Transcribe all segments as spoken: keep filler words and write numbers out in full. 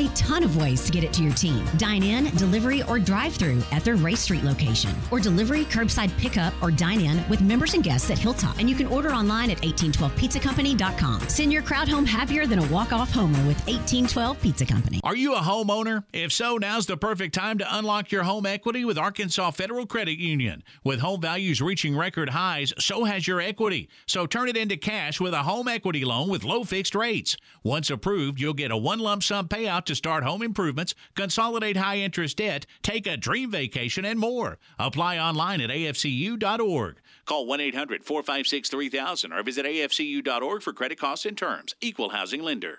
a ton of ways to get it to your team. Dine-in, delivery, or drive-through at their Race Street location. Or delivery, curbside pickup, or dine-in with members and guests at Hilltop. And you can order online at eighteen twelve pizza company dot com. Send your crowd home happier than a walk-off homer with eighteen twelve Pizza Company. Are you a homeowner? If so, now's the perfect time to unlock your home equity with Arkansas Federal Credit Union. With home values reaching record highs, so has your equity. So turn it into cash with a home equity loan with low fixed rates. Once approved, you'll get a one lump sum payout to start home improvements, consolidate high interest debt, take a dream vacation, and more. Apply online at A F C U dot org. Call one eight hundred four five six three thousand or visit A F C U dot org for credit costs and terms. Equal housing lender.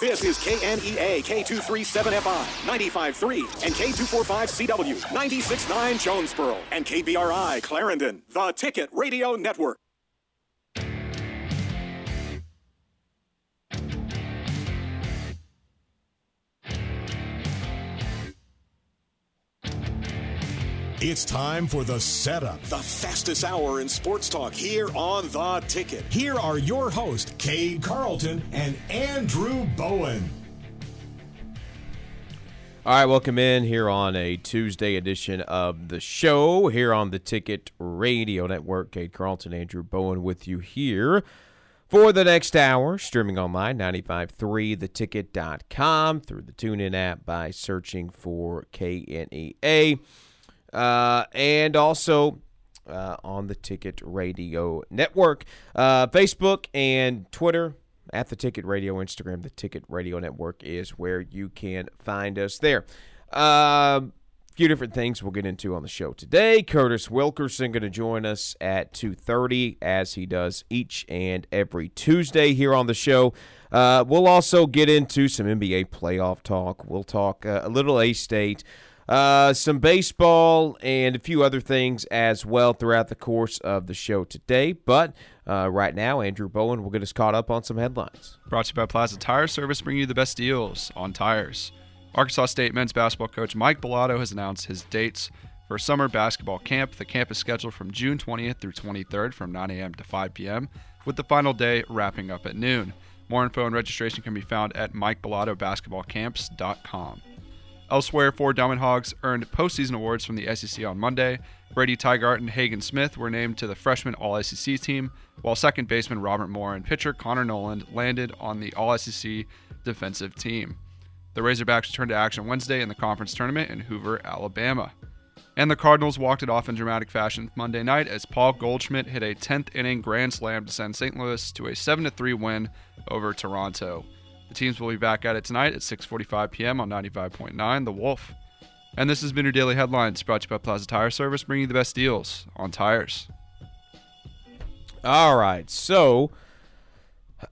This is K N E A K two three seven F I, ninety-five point three, and K two four five C W, ninety-six point nine Jonesboro, and K B R I Clarendon, the Ticket Radio Network. It's time for The Setup, the fastest hour in sports talk here on The Ticket. Here are your hosts, Cade Carlton and Andrew Bowen. All right, welcome in here on a Tuesday edition of the show here on The Ticket Radio Network. Cade Carlton, Andrew Bowen with you here for the next hour, streaming online, ninety-five point three the ticket dot com, through the TuneIn app by searching for K N E A. Uh, and also uh, on the Ticket Radio Network, uh, Facebook and Twitter, at the Ticket Radio, Instagram, the Ticket Radio Network is where you can find us there. A uh, few different things we'll get into on the show today. Curtis Wilkerson going to join us at two thirty, as he does each and every Tuesday here on the show. Uh, we'll also get into some N B A playoff talk. We'll talk uh, a little A-State. Uh, some baseball and a few other things as well throughout the course of the show today. But uh, right now, Andrew Bowen will get us caught up on some headlines. Brought to you by Plaza Tire Service, bringing you the best deals on tires. Arkansas State men's basketball coach Mike Bilotto has announced his dates for summer basketball camp. The camp is scheduled from June twentieth through twenty-third from nine a.m. to five p.m., with the final day wrapping up at noon. More info and registration can be found at Mike Bilotto Basketball Camps dot com. Elsewhere, four Diamond Hogs earned postseason awards from the S E C on Monday. Brady Tigart and Hagen Smith were named to the freshman All S E C team, while second baseman Robert Moore and pitcher Connor Noland landed on the All S E C defensive team. The Razorbacks returned to action Wednesday in the conference tournament in Hoover, Alabama. And the Cardinals walked it off in dramatic fashion Monday night as Paul Goldschmidt hit a tenth inning grand slam to send Saint Louis to a seven to three win over Toronto. The teams will be back at it tonight at six forty-five p.m. on ninety-five point nine The Wolf. And this has been your Daily Headlines, brought to you by Plaza Tire Service, bringing you the best deals on tires. All right, so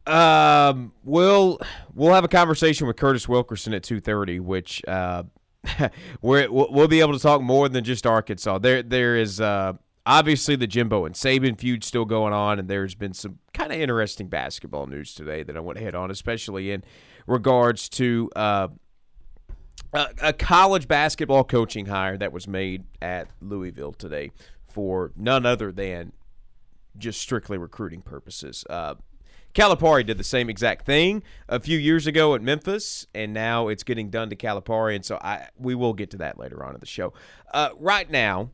um, we'll we'll have a conversation with Curtis Wilkerson at two thirty, which uh, we're, we'll be able to talk more than just Arkansas. There, there is uh, obviously the Jimbo and Saban feud still going on, and there's been some kind of interesting basketball news today that I want to hit on, especially in regards to uh, a, a college basketball coaching hire that was made at Louisville today for none other than just strictly recruiting purposes. Uh, Calipari did the same exact thing a few years ago at Memphis, and now it's getting done to Calipari, and so I we will get to that later on in the show. Uh, right now,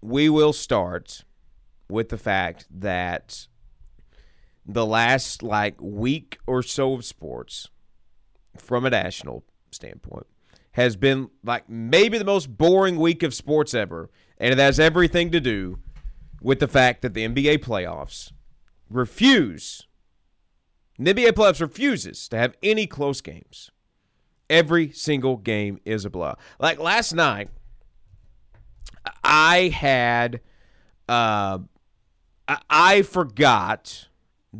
we will start with the fact that the last, like, week or so of sports, from a national standpoint, has been, like, maybe the most boring week of sports ever, and it has everything to do with the fact that the N B A playoffs refuse, the N B A playoffs refuses to have any close games. Every single game is a blowout. Like, last night, I had... Uh, I forgot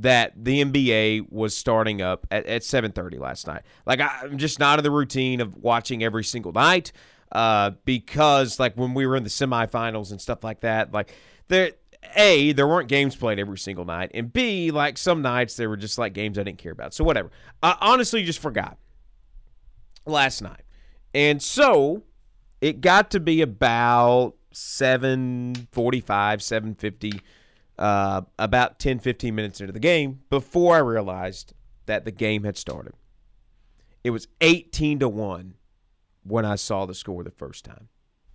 that the N B A was starting up at, at seven thirty last night. Like, I, I'm just not in the routine of watching every single night uh, because, like, when we were in the semifinals and stuff like that, like, there, A, there weren't games played every single night, and B, like, some nights there were just, like, games I didn't care about. So, whatever. I honestly just forgot last night. And so it got to be about seven forty-five, seven fifty, uh, about ten, fifteen minutes into the game before I realized that the game had started. It was eighteen to one when I saw the score the first time.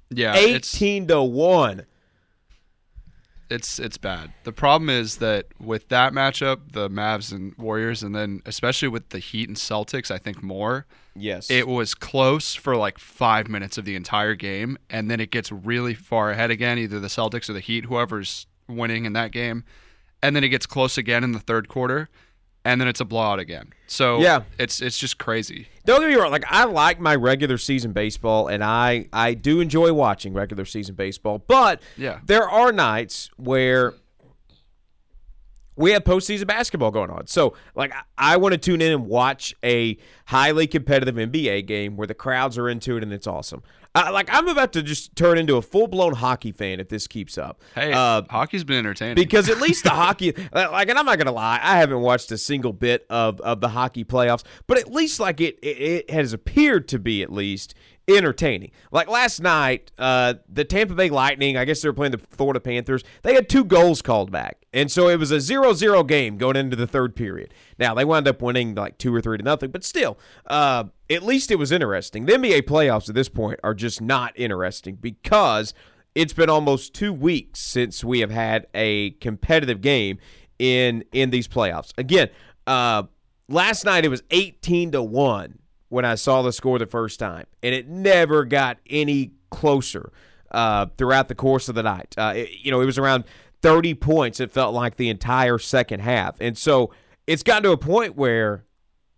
Yeah, eighteen to one. It's it's bad. The problem is that with that matchup, the Mavs and Warriors, and then especially with the Heat and Celtics, I think more. Yes. It was close for like five minutes of the entire game, and then it gets really far ahead again, either the Celtics or the Heat, whoever's winning in that game. And then it gets close again in the third quarter, and then it's a blowout again. So yeah. it's it's just crazy. Don't get me wrong. Like, I like my regular season baseball, and I, I do enjoy watching regular season baseball. But yeah. there are nights where we have postseason basketball going on. So, like, I, I want to tune in and watch a highly competitive N B A game where the crowds are into it and it's awesome. Uh, like, I'm about to just turn into a full-blown hockey fan if this keeps up. Hey, uh, hockey's been entertaining. Because at least the hockey – like, and I'm not going to lie, I haven't watched a single bit of, of the hockey playoffs, but at least, like, it, it, it has appeared to be at least entertaining. Like, last night, uh, the Tampa Bay Lightning, I guess they were playing the Florida Panthers, they had two goals called back. And so it was a zero zero game going into the third period. Now, they wound up winning, like, two or three to nothing, but still uh, – at least it was interesting. The N B A playoffs at this point are just not interesting because it's been almost two weeks since we have had a competitive game in in these playoffs. Again, uh, last night it was eighteen to one when I saw the score the first time, and it never got any closer uh, throughout the course of the night. Uh, it, you know, it was around thirty points, it felt like, the entire second half. And so it's gotten to a point where,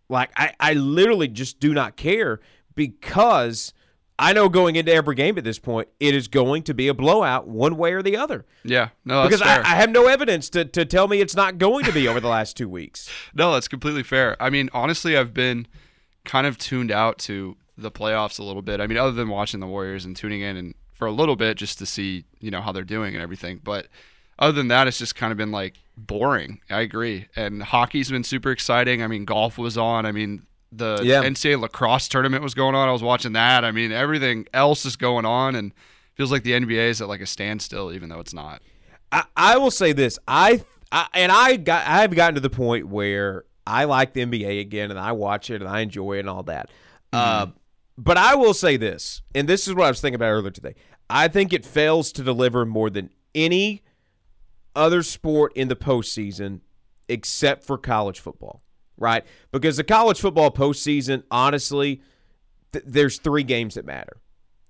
like, I, I literally just do not care because I know going into every game at this point, it is going to be a blowout one way or the other. Yeah. No, that's because fair. I, I have no evidence to, to tell me it's not going to be over the last two weeks. No, that's completely fair. I mean, honestly, I've been kind of tuned out to the playoffs a little bit. I mean, other than watching the Warriors and tuning in and for a little bit just to see, you know, how they're doing and everything. But other than that, it's just kind of been, like, boring. I agree. And hockey's been super exciting. I mean, golf was on. I mean, the yeah. N C A A lacrosse tournament was going on. I was watching that. I mean, everything else is going on, and feels like the N B A is at, like, a standstill, even though it's not. I, I will say this. I, I and I got I have gotten to the point where I like the N B A again, and I watch it, and I enjoy it, and all that. Mm-hmm. Uh, but I will say this, and this is what I was thinking about earlier today. I think it fails to deliver more than any other sport in the postseason except for college football, right? Because the college football postseason, honestly, th- there's three games that matter.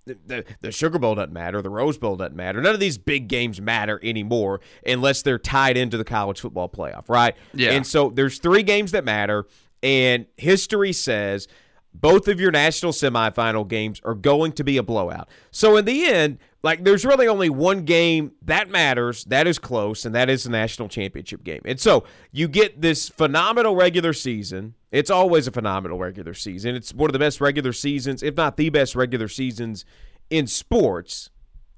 The, the, the Sugar Bowl doesn't matter. The Rose Bowl doesn't matter. None of these big games matter anymore unless they're tied into the college football playoff, right? Yeah. And so there's three games that matter, and history says both of your national semifinal games are going to be a blowout. So in the end, like, there's really only one game that matters, that is close, and that is the national championship game. And so you get this phenomenal regular season. It's always a phenomenal regular season. It's one of the best regular seasons, if not the best regular seasons in sports,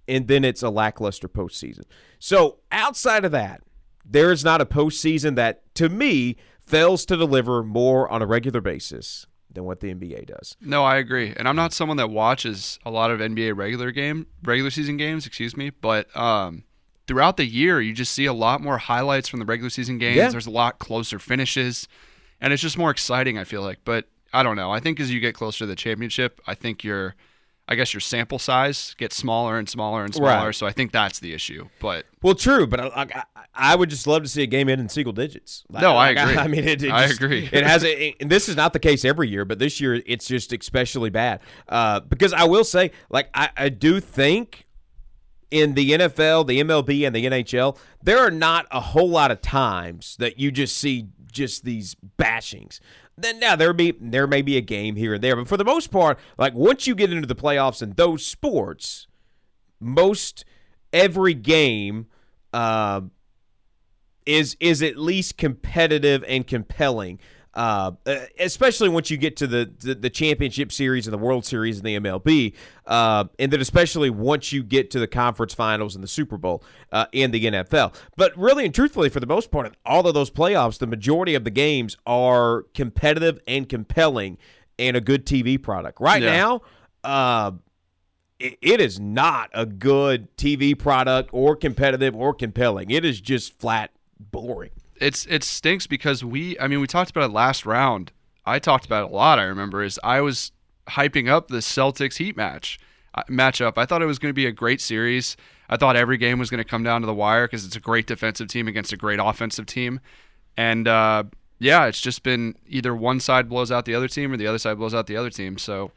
and then it's a lackluster postseason. So outside of that, there is not a postseason that, to me, fails to deliver more on a regular basis than what the N B A does. No, I agree. And I'm not someone that watches a lot of N B A regular game, regular season games, excuse me, but um, throughout the year, you just see a lot more highlights from the regular season games. Yeah. There's a lot closer finishes, and it's just more exciting, I feel like. But I don't know. I think as you get closer to the championship, I think your, I guess your sample size gets smaller and smaller and smaller, right. So I think that's the issue. But Well, true, but I, I, I would just love to see a game end in single digits. Like, no, I like, agree. I, I mean, it, it just, I agree. It has, a, it, and this is not the case every year, but this year it's just especially bad. Uh, because I will say, like, I, I do think in the N F L, the M L B, and the N H L, there are not a whole lot of times that you just see just these bashings. Then now there be there may be a game here and there, but for the most part, like, once you get into the playoffs in those sports, most every game uh, is is at least competitive and compelling, uh, especially once you get to the, the, the championship series and the World Series and the M L B, uh, and then especially once you get to the conference finals and the Super Bowl uh, in the N F L. But really and truthfully, for the most part, in all of those playoffs, the majority of the games are competitive and compelling and a good T V product. Right yeah. now, uh, it, it is not a good T V product or competitive or compelling. It is just flat boring. It's it stinks because we I mean we talked about it last round. I talked about it a lot. I remember is I was hyping up the Celtics Heat match uh, matchup. I thought it was going to be a great series. I thought every game was going to come down to the wire because it's a great defensive team against a great offensive team. And uh, yeah, it's just been either one side blows out the other team or the other side blows out the other team. So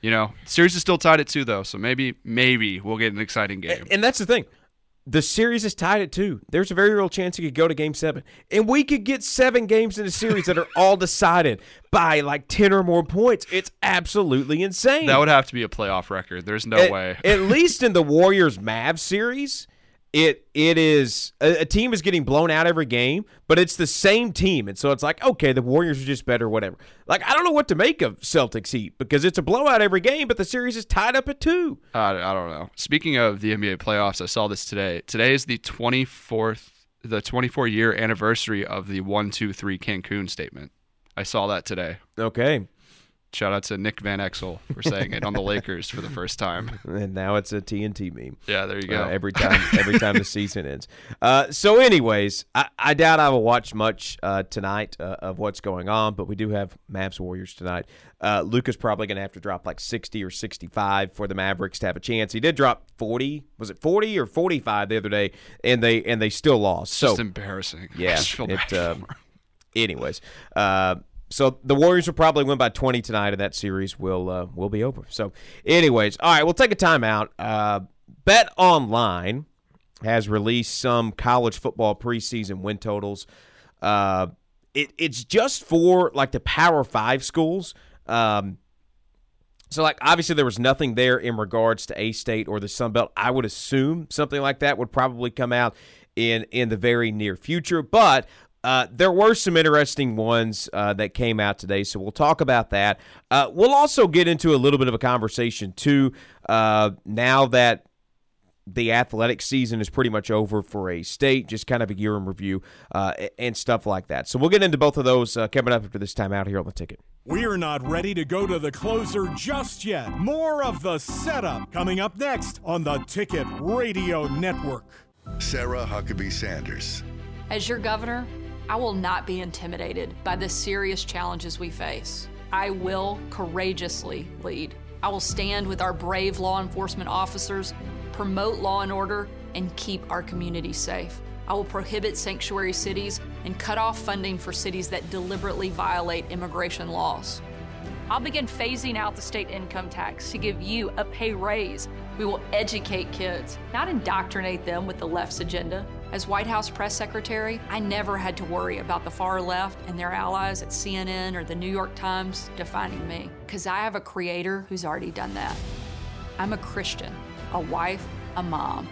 you know, series is still tied at two though. So maybe maybe we'll get an exciting game. And, and that's the thing. The series is tied at two. There's a very real chance it could go to game seven. And we could get seven games in a series that are all decided by like ten or more points. It's absolutely insane. That would have to be a playoff record. There's no at, way. At least in the Warriors-Mavs series, it it is a, a team is getting blown out every game, but it's the same team. And so it's like, okay, the Warriors are just better, whatever. Like, I don't know what to make of Celtics Heat because it's a blowout every game, but the series is tied up at two. I, I don't know. Speaking of the N B A playoffs, I saw this today. Today is the twenty-fourth, the twenty-four year anniversary of the one two three Cancun statement. I saw that today. Okay. Shout out to Nick Van Exel for saying it on the Lakers for the first time. And now it's a T N T meme. Yeah, there you go. Uh, every time every time the season ends. Uh, so anyways, I, I doubt I will watch much uh, tonight uh, of what's going on, but we do have Mavs Warriors tonight. Uh, Luka's probably going to have to drop like sixty or sixty-five for the Mavericks to have a chance. He did drop forty. Was it forty or forty-five the other day? And they and they still lost. So it's embarrassing. Yeah. I just feel it, uh, anyways, uh, so the Warriors will probably win by twenty tonight, and that series will uh, will be over. So anyways, all right, we'll take a timeout. Uh, Bet Online has released some college football preseason win totals. Uh, it, it's just for, like, the Power Five schools. Um, so, like, obviously there was nothing there in regards to A-State or the Sun Belt. I would assume something like that would probably come out in, in the very near future, but – Uh, there were some interesting ones uh, that came out today, so we'll talk about that. Uh, we'll also get into a little bit of a conversation, too, uh, now that the athletic season is pretty much over for A-State, just kind of a year in review uh, and stuff like that. So we'll get into both of those uh, coming up after this time out here on The Ticket. We're not ready to go to the closer just yet. More of the setup coming up next on The Ticket Radio Network. Sarah Huckabee Sanders. As your governor, I will not be intimidated by the serious challenges we face. I will courageously lead. I will stand with our brave law enforcement officers, promote law and order, and keep our communities safe. I will prohibit sanctuary cities and cut off funding for cities that deliberately violate immigration laws. I'll begin phasing out the state income tax to give you a pay raise. We will educate kids, not indoctrinate them with the left's agenda. As White House press secretary, I never had to worry about the far left and their allies at C N N or the New York Times defining me, because I have a creator who's already done that. I'm a Christian, a wife, a mom,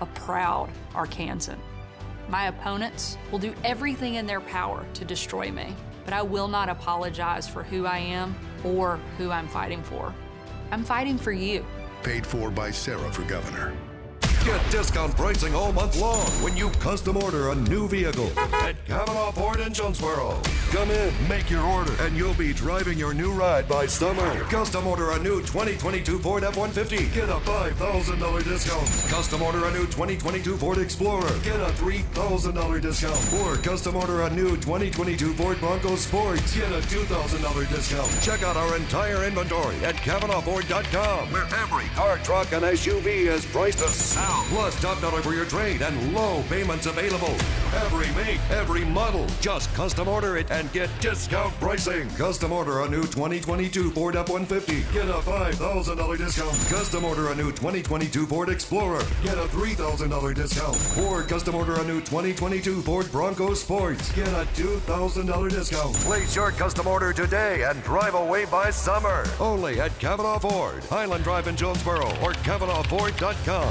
a proud Arkansan. My opponents will do everything in their power to destroy me, but I will not apologize for who I am or who I'm fighting for. I'm fighting for you. Paid for by Sarah for Governor. Get discount pricing all month long when you custom order a new vehicle at Cavanaugh Ford in Jonesboro. Come in, make your order, and you'll be driving your new ride by summer. Custom order a new twenty twenty-two Ford F one fifty. Get a five thousand dollars discount. Custom order a new twenty twenty-two Ford Explorer. Get a three thousand dollars discount. Or custom order a new twenty twenty-two Ford Bronco Sports. Get a two thousand dollars discount. Check out our entire inventory at Cavanaugh Ford dot com, where every car, truck, and S U V is priced to sell. Plus top dollar for your trade and low payments available. Every make, every model. Just custom order it and get discount pricing. Custom order a new twenty twenty-two Ford F one fifty. Get a five thousand dollars discount. Custom order a new twenty twenty-two Ford Explorer. Get a three thousand dollars discount. Or custom order a new twenty twenty-two Ford Bronco Sports. Get a two thousand dollars discount. Place your custom order today and drive away by summer. Only at Cavanaugh Ford, Highland Drive in Jonesboro, or Cavanaugh Ford dot com.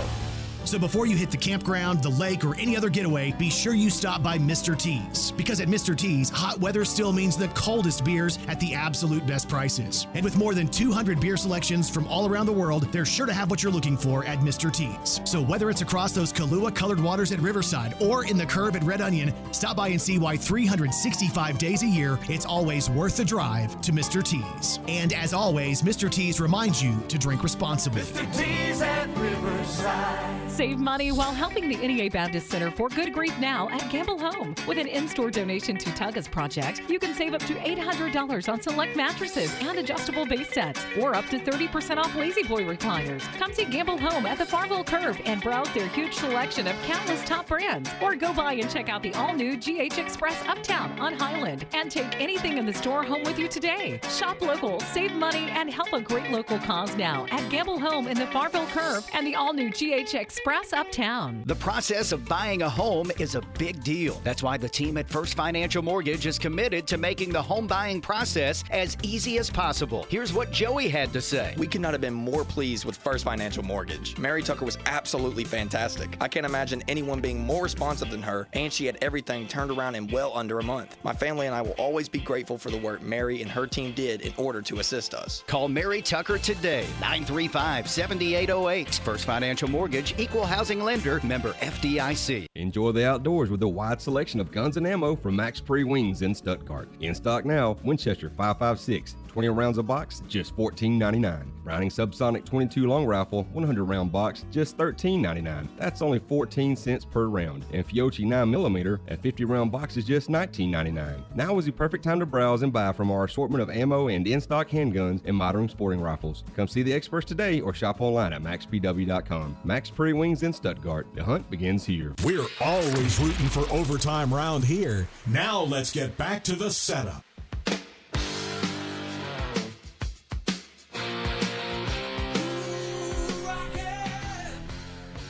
So before you hit the campground, the lake, or any other getaway, be sure you stop by Mister T's. Because at Mister T's, hot weather still means the coldest beers at the absolute best prices. And with more than two hundred beer selections from all around the world, they're sure to have what you're looking for at Mister T's. So whether it's across those Kahlua-colored waters at Riverside or in the curve at Red Onion, stop by and see why three hundred sixty-five days a year, it's always worth the drive to Mister T's. And as always, Mister T's reminds you to drink responsibly. Mister T's at Riverside. Save money while helping the N E A Baptist Center for Good Grief now at Campbell Home. With an in-store donation to Tugga's Project, you can save up to eight hundred dollars on select mattresses and adjustable base sets, or up to thirty percent off Lazy Boy recliners. Come see Campbell Home at the Farmville Curve and browse their huge selection of countless top brands, or go by and check out the all-new G H Express Uptown on Highland, and take anything in the store home with you today. Shop local, save money, and help a great local cause now at Campbell Home in the Farmville Curve and the all-new G H Express Uptown. The process of buying a home is a big deal. That's why the team at First Financial Mortgage is committed to making the home buying process as easy as possible. Here's what Joey had to say. We could not have been more pleased with First Financial Mortgage. Mary Tucker was absolutely fantastic. I can't imagine anyone being more responsive than her, and she had everything turned around in well under a month. My family and I will always be grateful for the work Mary and her team did in order to assist us. Call Mary Tucker today, nine three five, seven eight zero eight. First Financial Mortgage, equal housing lender, member F D I C. Enjoy the outdoors with a wide selection of guns and ammo from Max Pre Wings in Stuttgart. In stock now, Winchester five five six, twenty rounds a box, just fourteen ninety-nine. Browning Subsonic twenty-two long rifle, one hundred round box, just thirteen ninety-nine. That's only fourteen cents per round. And Fiocchi nine millimeter at fifty round box is just nineteen ninety-nine. Now is the perfect time to browse and buy from our assortment of ammo and in-stock handguns and modern sporting rifles. Come see the experts today or shop online at max p w dot com. Max Pre Wings in Stuttgart. The hunt begins here. We're always rooting for overtime round here. Now let's get back to the setup.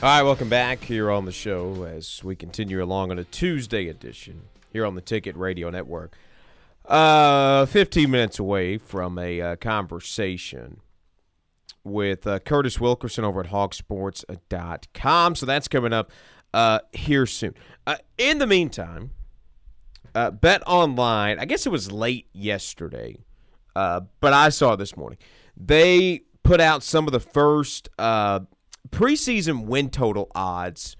All right, welcome back here on the show as we continue along on a Tuesday edition here on the Ticket Radio Network. Uh, fifteen minutes away from a uh, conversation with uh, Curtis Wilkerson over at hog sports dot com. So that's coming up uh, here soon. Uh, in the meantime, uh, Bet Online, I guess it was late yesterday, uh, but I saw it this morning. They put out some of the first uh, preseason win total odds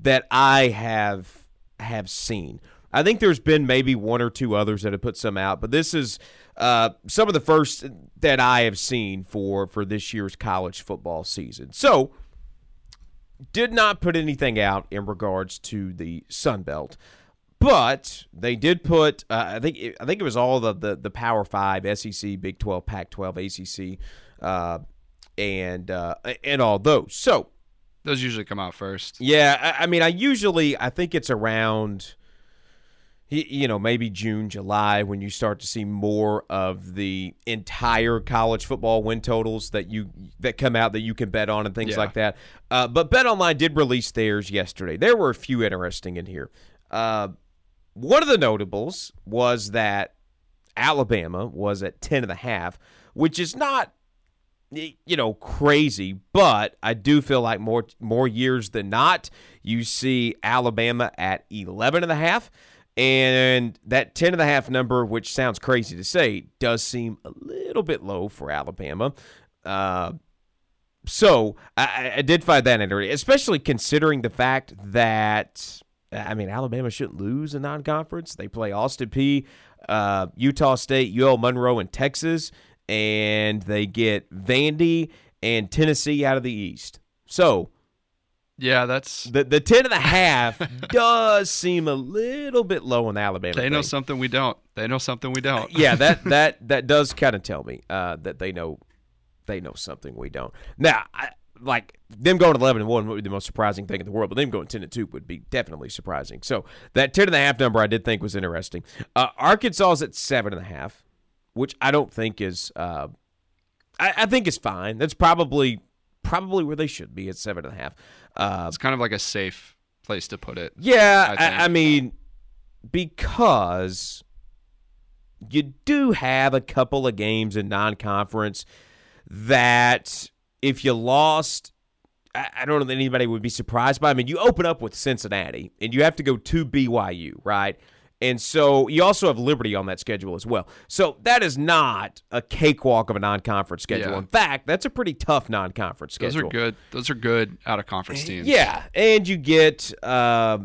that I have have seen. I think there's been maybe one or two others that have put some out, but this is uh, some of the first that I have seen for, for this year's college football season. So, did not put anything out in regards to the Sunbelt, but they did put, uh, I think it, I think it was all the, the, the Power five, S E C, Big twelve, Pac twelve, A C C, uh, and, uh, and all those. So, those usually come out first. Yeah, I, I mean, I usually, I think it's around... You know, maybe June, July, when you start to see more of the entire college football win totals that you that come out that you can bet on and things yeah. like that. Uh, but BetOnline did release theirs yesterday. There were a few interesting in here. Uh, one of the notables was that Alabama was at ten and a half, which is not, you know, crazy, but I do feel like more more years than not, you see Alabama at eleven and a half. And that ten and a half number, which sounds crazy to say, does seem a little bit low for Alabama. Uh, so I, I did find that interesting, especially considering the fact that, I mean, Alabama shouldn't lose a non-conference. They play Austin Peay, uh, Utah State, U L Monroe, and Texas, and they get Vandy and Tennessee out of the East. So... Yeah, that's... The the ten and a half does seem a little bit low on Alabama. They thing. know something we don't. They know something we don't. yeah, that that that does kind of tell me uh, that they know they know something we don't. Now, I, like, them going eleven and one would be the most surprising thing in the world, but them going ten and two would be definitely surprising. So, that ten and a half number I did think was interesting. Uh, Arkansas's at seven and a half, which I don't think is... Uh, I, I think is fine. That's probably... Probably where they should be at seven and a half. Uh, it's kind of like a safe place to put it. Yeah, I, I, I mean, because you do have a couple of games in non-conference that if you lost I, I don't know that anybody would be surprised by. I mean, you open up with Cincinnati, and you have to go to B Y U, right? And so you also have Liberty on that schedule as well. So that is not a cakewalk of a non-conference schedule. Yeah. In fact, that's a pretty tough non-conference schedule. Those are good. Those are good out-of-conference teams. Yeah, and you get uh,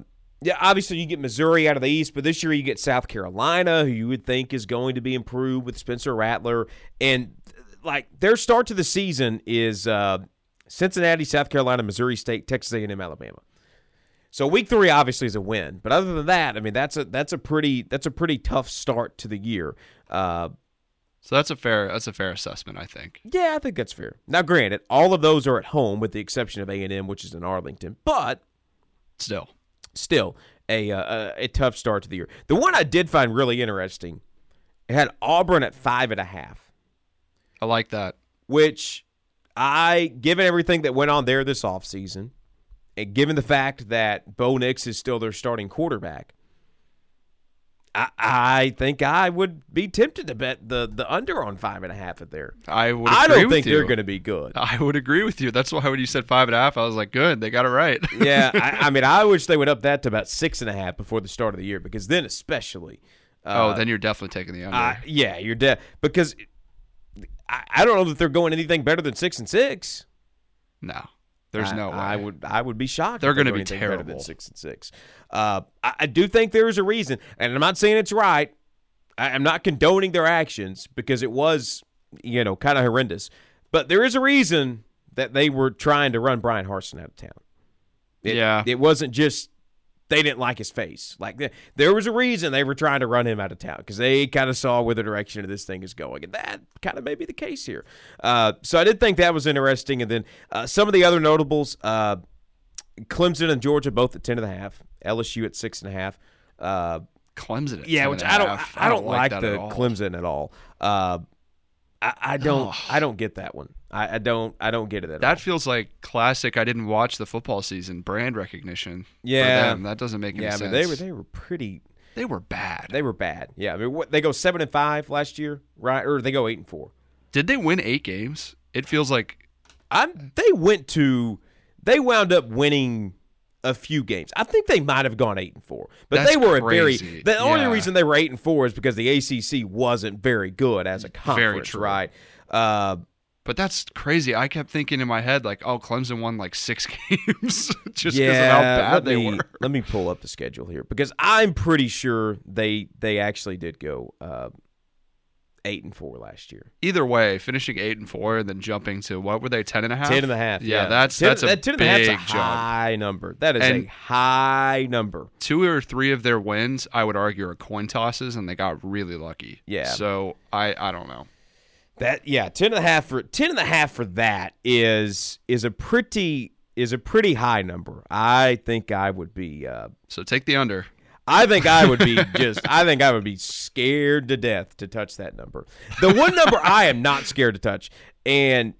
yeah, obviously you get Missouri out of the East, but this year you get South Carolina, who you would think is going to be improved with Spencer Rattler. And like their start to the season is uh, Cincinnati, South Carolina, Missouri State, Texas A and M, Alabama. So week three obviously is a win, but other than that, I mean that's a that's a pretty that's a pretty tough start to the year. Uh, so that's a fair that's a fair assessment, I think. Yeah, I think that's fair. Now, granted, all of those are at home with the exception of A and M, which is in Arlington, but still, still a uh, a tough start to the year. The one I did find really interesting, it had Auburn at five and a half. I like that. Which I, given everything that went on there this offseason, and given the fact that Bo Nix is still their starting quarterback, I, I think I would be tempted to bet the, the under on five and a half at there. I would. Agree I don't with think you. They're going to be good. I would agree with you. That's why when you said five and a half, I was like, good, they got it right. Yeah, I, I mean, I wish they went up that to about six and a half before the start of the year, because then, especially, uh, oh, then you're definitely taking the under. Uh, yeah, you're de- because I, I don't know that they're going anything better than six and six. No. There's I, no way. I would I would be shocked. They're going to be terrible. Better than six and six. Uh, I, I do think there is a reason, and I'm not saying it's right. I, I'm not condoning their actions because it was, you know, kind of horrendous. But there is a reason that they were trying to run Brian Harsin out of town. It, yeah, it wasn't just they didn't like his face. Like there was a reason they were trying to run him out of town because they kind of saw where the direction of this thing is going, and that kind of may be the case here. Uh, so I did think that was interesting. And then uh, some of the other notables: uh, Clemson and Georgia both at ten and a half, L S U at six and a half. Uh, Clemson, at yeah, which I don't, I, I don't like, like the at Clemson at all. Uh, I, I don't, oh. I don't get that one. I, I don't I don't get it at that all. That feels like classic I didn't watch the football season brand recognition. Yeah. For them. That doesn't make any yeah, sense. Yeah, I mean, they were they were pretty they were bad. They were bad. Yeah. I mean what, they go seven and five last year, right? Or they go eight and four. Did they win eight games? It feels like I'm they went to they wound up winning a few games. I think they might have gone eight and four, but that's they were crazy. A very. The yeah. only reason they were eight and four is because the A C C wasn't very good as a conference, right? Uh, but that's crazy. I kept thinking in my head like, oh, Clemson won like six games just because yeah, of how bad they me, were. Let me pull up the schedule here because I'm pretty sure they they actually did go uh, eight and four last year. Either way, finishing eight and four and then jumping to what were they, ten and a half? Ten and a half. Yeah, yeah. that's ten, that's a that ten and big and a half's a high jump. number. That is and a high number. Two or three of their wins, I would argue, are coin tosses, and they got really lucky. Yeah. So I, I don't know. That yeah, ten and a half for ten and a half for that is is a pretty is a pretty high number. I think I would be uh, so take the under. I think I would be just, I think I would be scared to death to touch that number. The one number I am not scared to touch and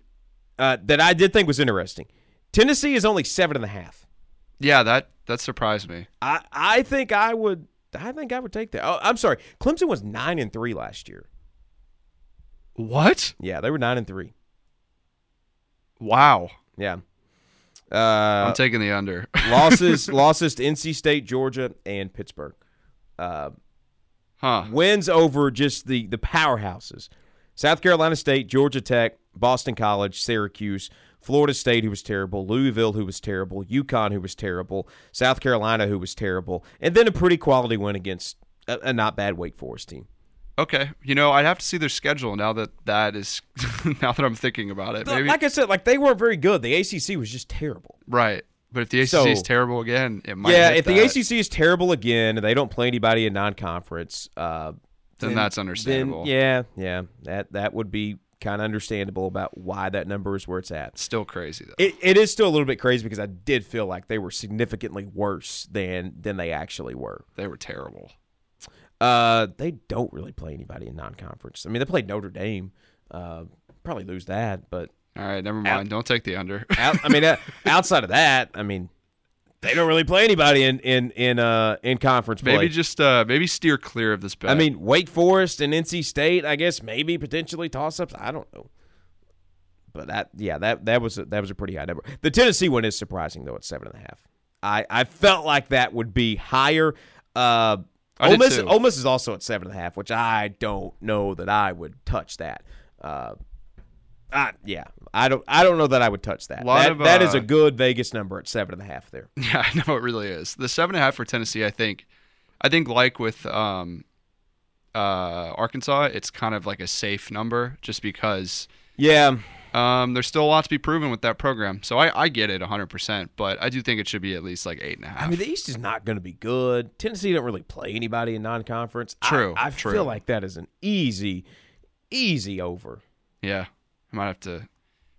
uh, that I did think was interesting, Tennessee is only seven and a half. Yeah, that, that surprised me. I, I think I would, I think I would take that. Oh, I'm sorry. Clemson was nine and three last year. What? Yeah, they were nine and three. Wow. Yeah. Uh, I'm taking the under. losses, losses to N C State, Georgia, and Pittsburgh. Uh, huh. Wins over just the the powerhouses: South Carolina State, Georgia Tech, Boston College, Syracuse, Florida State, who was terrible, Louisville, who was terrible, UConn, who was terrible, South Carolina, who was terrible, and then a pretty quality win against a, a not bad Wake Forest team. Okay, you know, I'd have to see their schedule now that that is, now that I'm thinking about it. Maybe. Like I said, like they weren't very good. The A C C was just terrible. Right, but if the A C C so, is terrible again, it might. Yeah, if that. the A C C is terrible again and they don't play anybody in non-conference, uh, then, then that's understandable. Then, yeah, yeah, that that would be kind of understandable about why that number is where it's at. Still crazy though. It it is still a little bit crazy because I did feel like they were significantly worse than than they actually were. They were terrible. Uh, they don't really play anybody in non-conference. I mean, they played Notre Dame. Uh, probably lose that, but all right, never mind. Out, don't take the under. out, I mean, uh, outside of that, I mean, they don't really play anybody in in in uh in conference. Maybe play. just uh maybe steer clear of this bet. I mean, Wake Forest and N C State, I guess maybe potentially toss-ups. I don't know. But that, yeah, that that was a, that was a pretty high number. The Tennessee one is surprising though at seven and a half. I, I felt like that would be higher. Uh, Ole Miss, Ole Miss is also at seven and a half, which I don't know that I would touch that. Uh, I, yeah, I don't I don't know that I would touch that. That, of, uh, that is a good Vegas number at seven and a half there. Yeah, I know it really is. The seven and a half for Tennessee, I think, I think like with um, uh, Arkansas, it's kind of like a safe number just because. Yeah. Um, there's still a lot to be proven with that program. So I, I get it one hundred percent, but I do think it should be at least like eight and a half. I mean, the East is not going to be good. Tennessee don't really play anybody in non-conference. True, I, I true. feel like that is an easy, easy over. Yeah, I might have to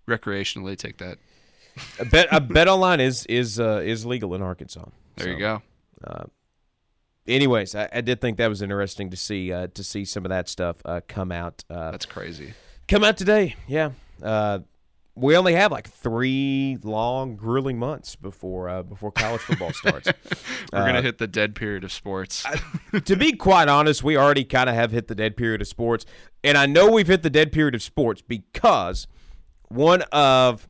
recreationally take that. a bet a bet online is is uh, is legal in Arkansas. There so, you go. Uh, anyways, I, I did think that was interesting to see uh, to see some of that stuff uh, come out. Uh, That's crazy. Come out today, yeah. Uh, we only have like three long, grueling months before uh, before college football starts. We're uh, gonna hit the dead period of sports. I, to be quite honest, we already kind of have hit the dead period of sports, and I know we've hit the dead period of sports because one of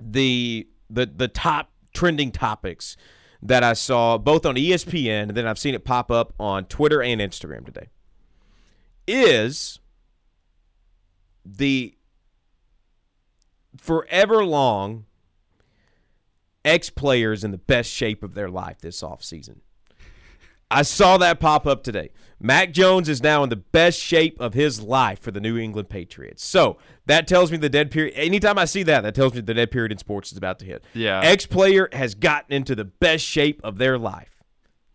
the the the top trending topics that I saw both on E S P N and then I've seen it pop up on Twitter and Instagram today is the forever long ex-players in the best shape of their life this offseason. I saw that pop up today. Mac Jones is now in the best shape of his life for the New England Patriots. So that tells me the dead period. Anytime I see that, that tells me the dead period in sports is about to hit. Yeah. Ex-player has gotten into the best shape of their life.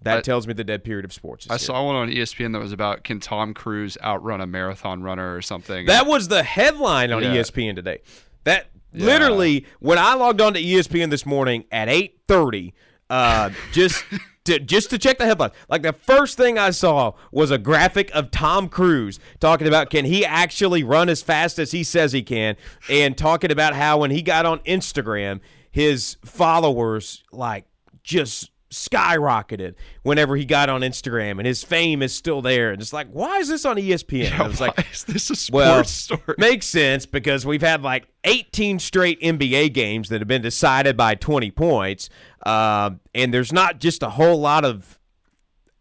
That I, tells me the dead period of sports is I here. Saw one on E S P N that was about, can Tom Cruise outrun a marathon runner or something? That was the headline on yeah. E S P N today. That yeah. literally, when I logged on to E S P N this morning at eight thirty, uh, just, to, just to check the headline, like the first thing I saw was a graphic of Tom Cruise talking about can he actually run as fast as he says he can, and talking about how when he got on Instagram, his followers like just skyrocketed whenever he got on Instagram, and his fame is still there. And it's like, why is this on E S P N? Yeah, I was like, is this a sports well, story? Makes sense because we've had like eighteen straight N B A games that have been decided by twenty points, um, and there's not just a whole lot of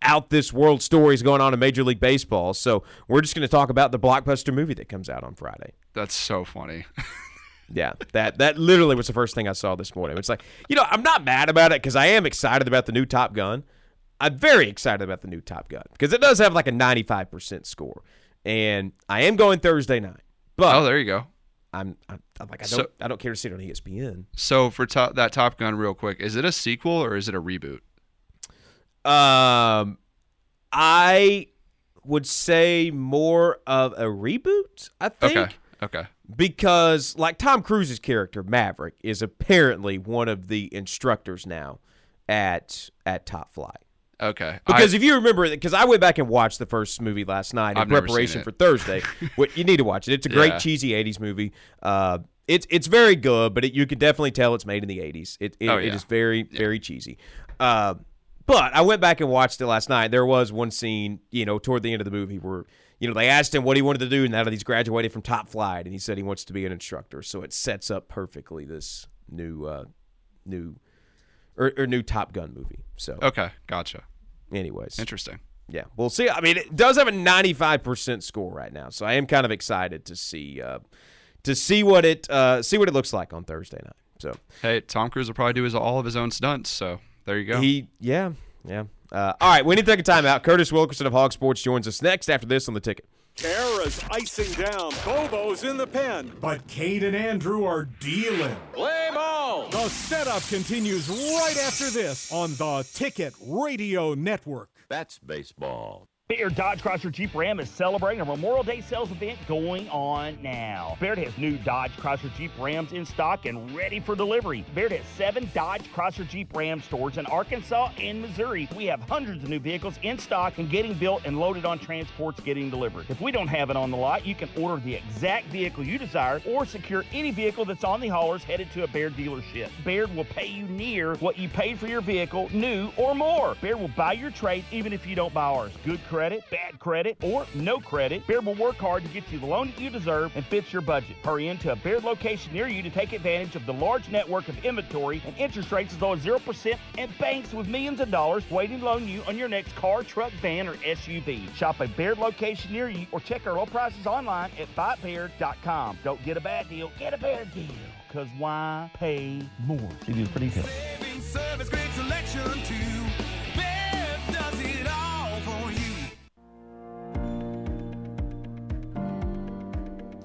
out this world stories going on in Major League Baseball. So we're just going to talk about the blockbuster movie that comes out on Friday. That's so funny. Yeah, that that literally was the first thing I saw this morning. It's like, you know, I'm not mad about it because I am excited about the new Top Gun. I'm very excited about the new Top Gun because it does have like a ninety-five percent score, and I am going Thursday night. But oh, there you go. I'm, I'm, I'm like I don't so, I don't care to see it on E S P N. So for to- that Top Gun, real quick, is it a sequel or is it a reboot? Um, I would say more of a reboot. I think. Okay. Okay. Because, like, Tom Cruise's character, Maverick, is apparently one of the instructors now at at Top Flight. Okay. Because I, if you remember, because I went back and watched the first movie last night in I've preparation for Thursday. What you need to watch it. It's a great yeah. cheesy eighties movie. Uh, it's it's very good, but it, you can definitely tell it's made in the eighties. It it, oh, yeah. it is very yeah. very cheesy. Uh, but I went back and watched it last night. There was one scene, you know, toward the end of the movie where, you know, they asked him what he wanted to do now that he's graduated from Top Flight, and he said he wants to be an instructor. So it sets up perfectly this new, uh, new, or, or new Top Gun movie. So okay, gotcha. Anyways, interesting. Yeah, we'll see. I mean, it does have a ninety-five percent score right now, so I am kind of excited to see, uh, to see what it, uh, see what it looks like on Thursday night. So hey, Tom Cruise will probably do his, all of his own stunts. So there you go. He yeah yeah. Uh, all right, we need to take a timeout. Curtis Wilkerson of Hog Sports joins us next after this on The Ticket. Tara's icing down. Kobo's in the pen. But Cade and Andrew are dealing. Play ball. The setup continues right after this on The Ticket Radio Network. That's baseball. Baird Dodge Chrysler Jeep Ram is celebrating a Memorial Day sales event going on now. Baird has new Dodge Chrysler Jeep Rams in stock and ready for delivery. Baird has seven Dodge Chrysler Jeep Ram stores in Arkansas and Missouri. We have hundreds of new vehicles in stock and getting built and loaded on transports getting delivered. If we don't have it on the lot, you can order the exact vehicle you desire or secure any vehicle that's on the haulers headed to a Baird dealership. Baird will pay you near what you paid for your vehicle, new or more. Baird will buy your trade even if you don't buy ours. Good credit. credit, bad credit, or no credit, Beard will work hard to get you the loan that you deserve and fits your budget. Hurry into a Beard location near you to take advantage of the large network of inventory and interest rates as low as zero percent and banks with millions of dollars waiting to loan you on your next car, truck, van, or S U V. Shop a Beard location near you or check our low prices online at buy beard dot com. Don't get a bad deal, get a Beard deal. Because why pay more? See you for details. Saving service, great selection too. Bev does it all for you.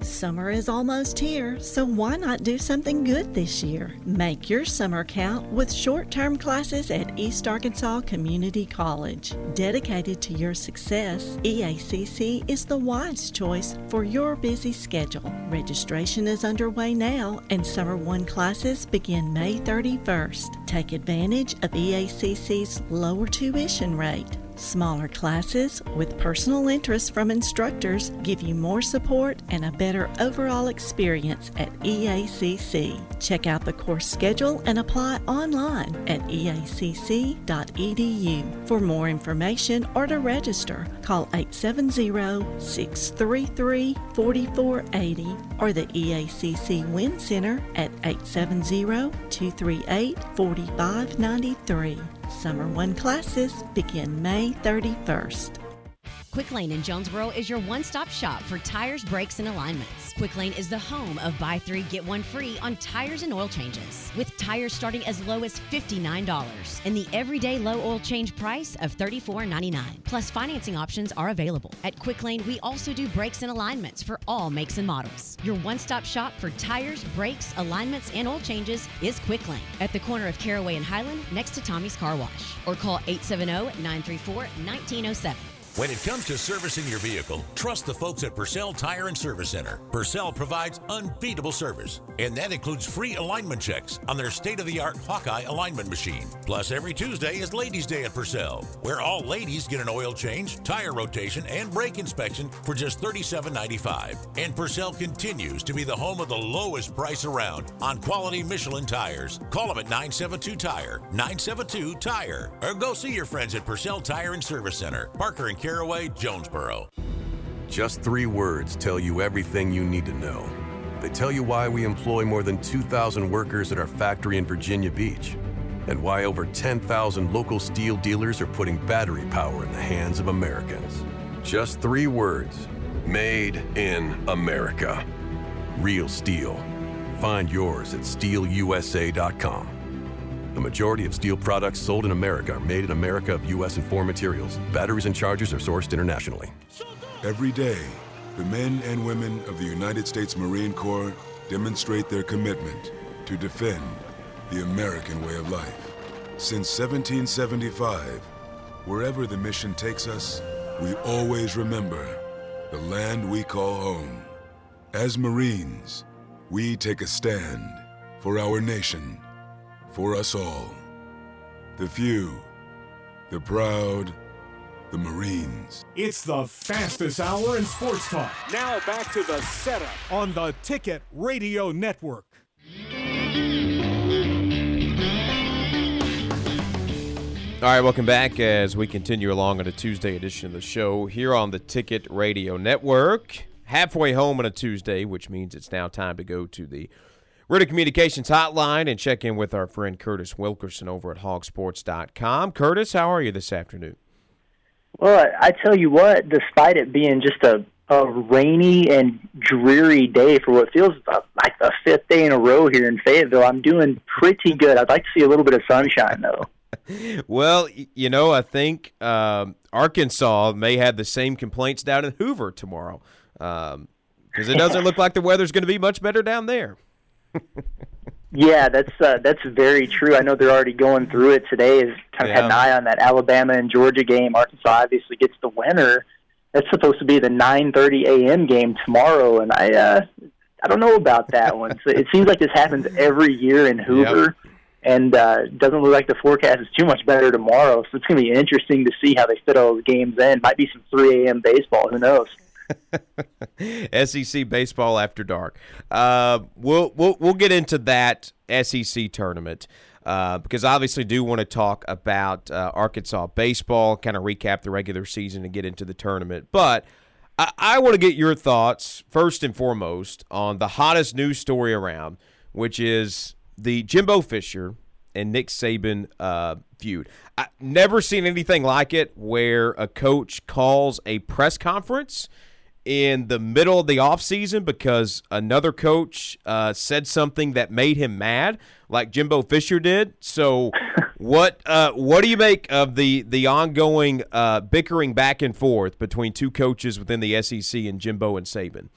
Summer is almost here, so why not do something good this year? Make your summer count with short-term classes at East Arkansas Community College. Dedicated to your success, E A C C is the wise choice for your busy schedule. Registration is underway now, and Summer one classes begin May thirty-first. Take advantage of E A C C's lower tuition rate. Smaller classes with personal interest from instructors give you more support and a better overall experience at E A C C. Check out the course schedule and apply online at E A C C dot edu. For more information or to register, call eight seven zero, six three three, four four eight zero or the E A C C Win Center at eight seven zero, two three eight, four five nine three. Summer one classes begin May thirty-first. Quick Lane in Jonesboro is your one-stop shop for tires, brakes, and alignments. Quick Lane is the home of buy three, get one free on tires and oil changes, with tires starting as low as fifty-nine dollars and the everyday low oil change price of thirty-four ninety-nine. Plus, financing options are available. At Quick Lane, we also do brakes and alignments for all makes and models. Your one-stop shop for tires, brakes, alignments, and oil changes is Quick Lane at the corner of Caraway and Highland next to Tommy's Car Wash. Or call eight seven zero, nine three four, one nine zero seven. When it comes to servicing your vehicle, trust the folks at Purcell Tire and Service Center. Purcell provides unbeatable service, and that includes free alignment checks on their state-of-the-art Hawkeye alignment machine. Plus, every Tuesday is Ladies' Day at Purcell, where all ladies get an oil change, tire rotation, and brake inspection for just thirty-seven ninety-five. And Purcell continues to be the home of the lowest price around on quality Michelin tires. Call them at nine seven two, tire, nine seven two, tire, or go see your friends at Purcell Tire and Service Center, Parker and Caraway, Jonesboro. Just three words tell you everything you need to know. They tell you why we employ more than two thousand workers at our factory in Virginia Beach, and why over ten thousand local steel dealers are putting battery power in the hands of Americans. Just three words: made in America. Real steel. Find yours at steel U S A dot com. The majority of steel products sold in America are made in America of U S and foreign materials. Batteries and chargers are sourced internationally. Every day, the men and women of the United States Marine Corps demonstrate their commitment to defend the American way of life. Since seventeen seventy-five, wherever the mission takes us, we always remember the land we call home. As Marines, we take a stand for our nation. For us all, the few, the proud, the Marines. It's the fastest hour in sports talk. Now back to the setup on the Ticket Radio Network. All right, welcome back as we continue along on a Tuesday edition of the show here on the Ticket Radio Network. Halfway home on a Tuesday, which means it's now time to go to the Ritter Communications Hotline and check in with our friend Curtis Wilkerson over at hog sports dot com. Curtis, how are you this afternoon? Well, I tell you what, despite it being just a, a rainy and dreary day for what feels like the fifth day in a row here in Fayetteville, I'm doing pretty good. I'd like to see a little bit of sunshine, though. Well, you know, I think um, Arkansas may have the same complaints down in Hoover tomorrow, because um, it doesn't look like the weather's going to be much better down there. Yeah, that's uh, that's very true. I know they're already going through it today. Is kind of yeah. had an eye on that Alabama and Georgia game. Arkansas obviously gets the winner. That's supposed to be the nine thirty a.m. game tomorrow, and I uh, I don't know about that one. So it seems like this happens every year in Hoover, yep. and uh, doesn't look like the forecast is too much better tomorrow. So it's going to be interesting to see how they fit all those games in. Might be some three a.m. baseball. Who knows? S E C baseball after dark. Uh, we'll we'll we'll get into that S E C tournament. uh, because I obviously do want to talk about uh, Arkansas baseball, kind of recap the regular season and get into the tournament. But I, I want to get your thoughts first and foremost on the hottest news story around, which is the Jimbo Fisher and Nick Saban uh, feud. I've never seen anything like it where a coach calls a press conference in the middle of the offseason because another coach uh, said something that made him mad, like Jimbo Fisher did. So what uh, what do you make of the, the ongoing uh, bickering back and forth between two coaches within the S E C and Jimbo and Saban?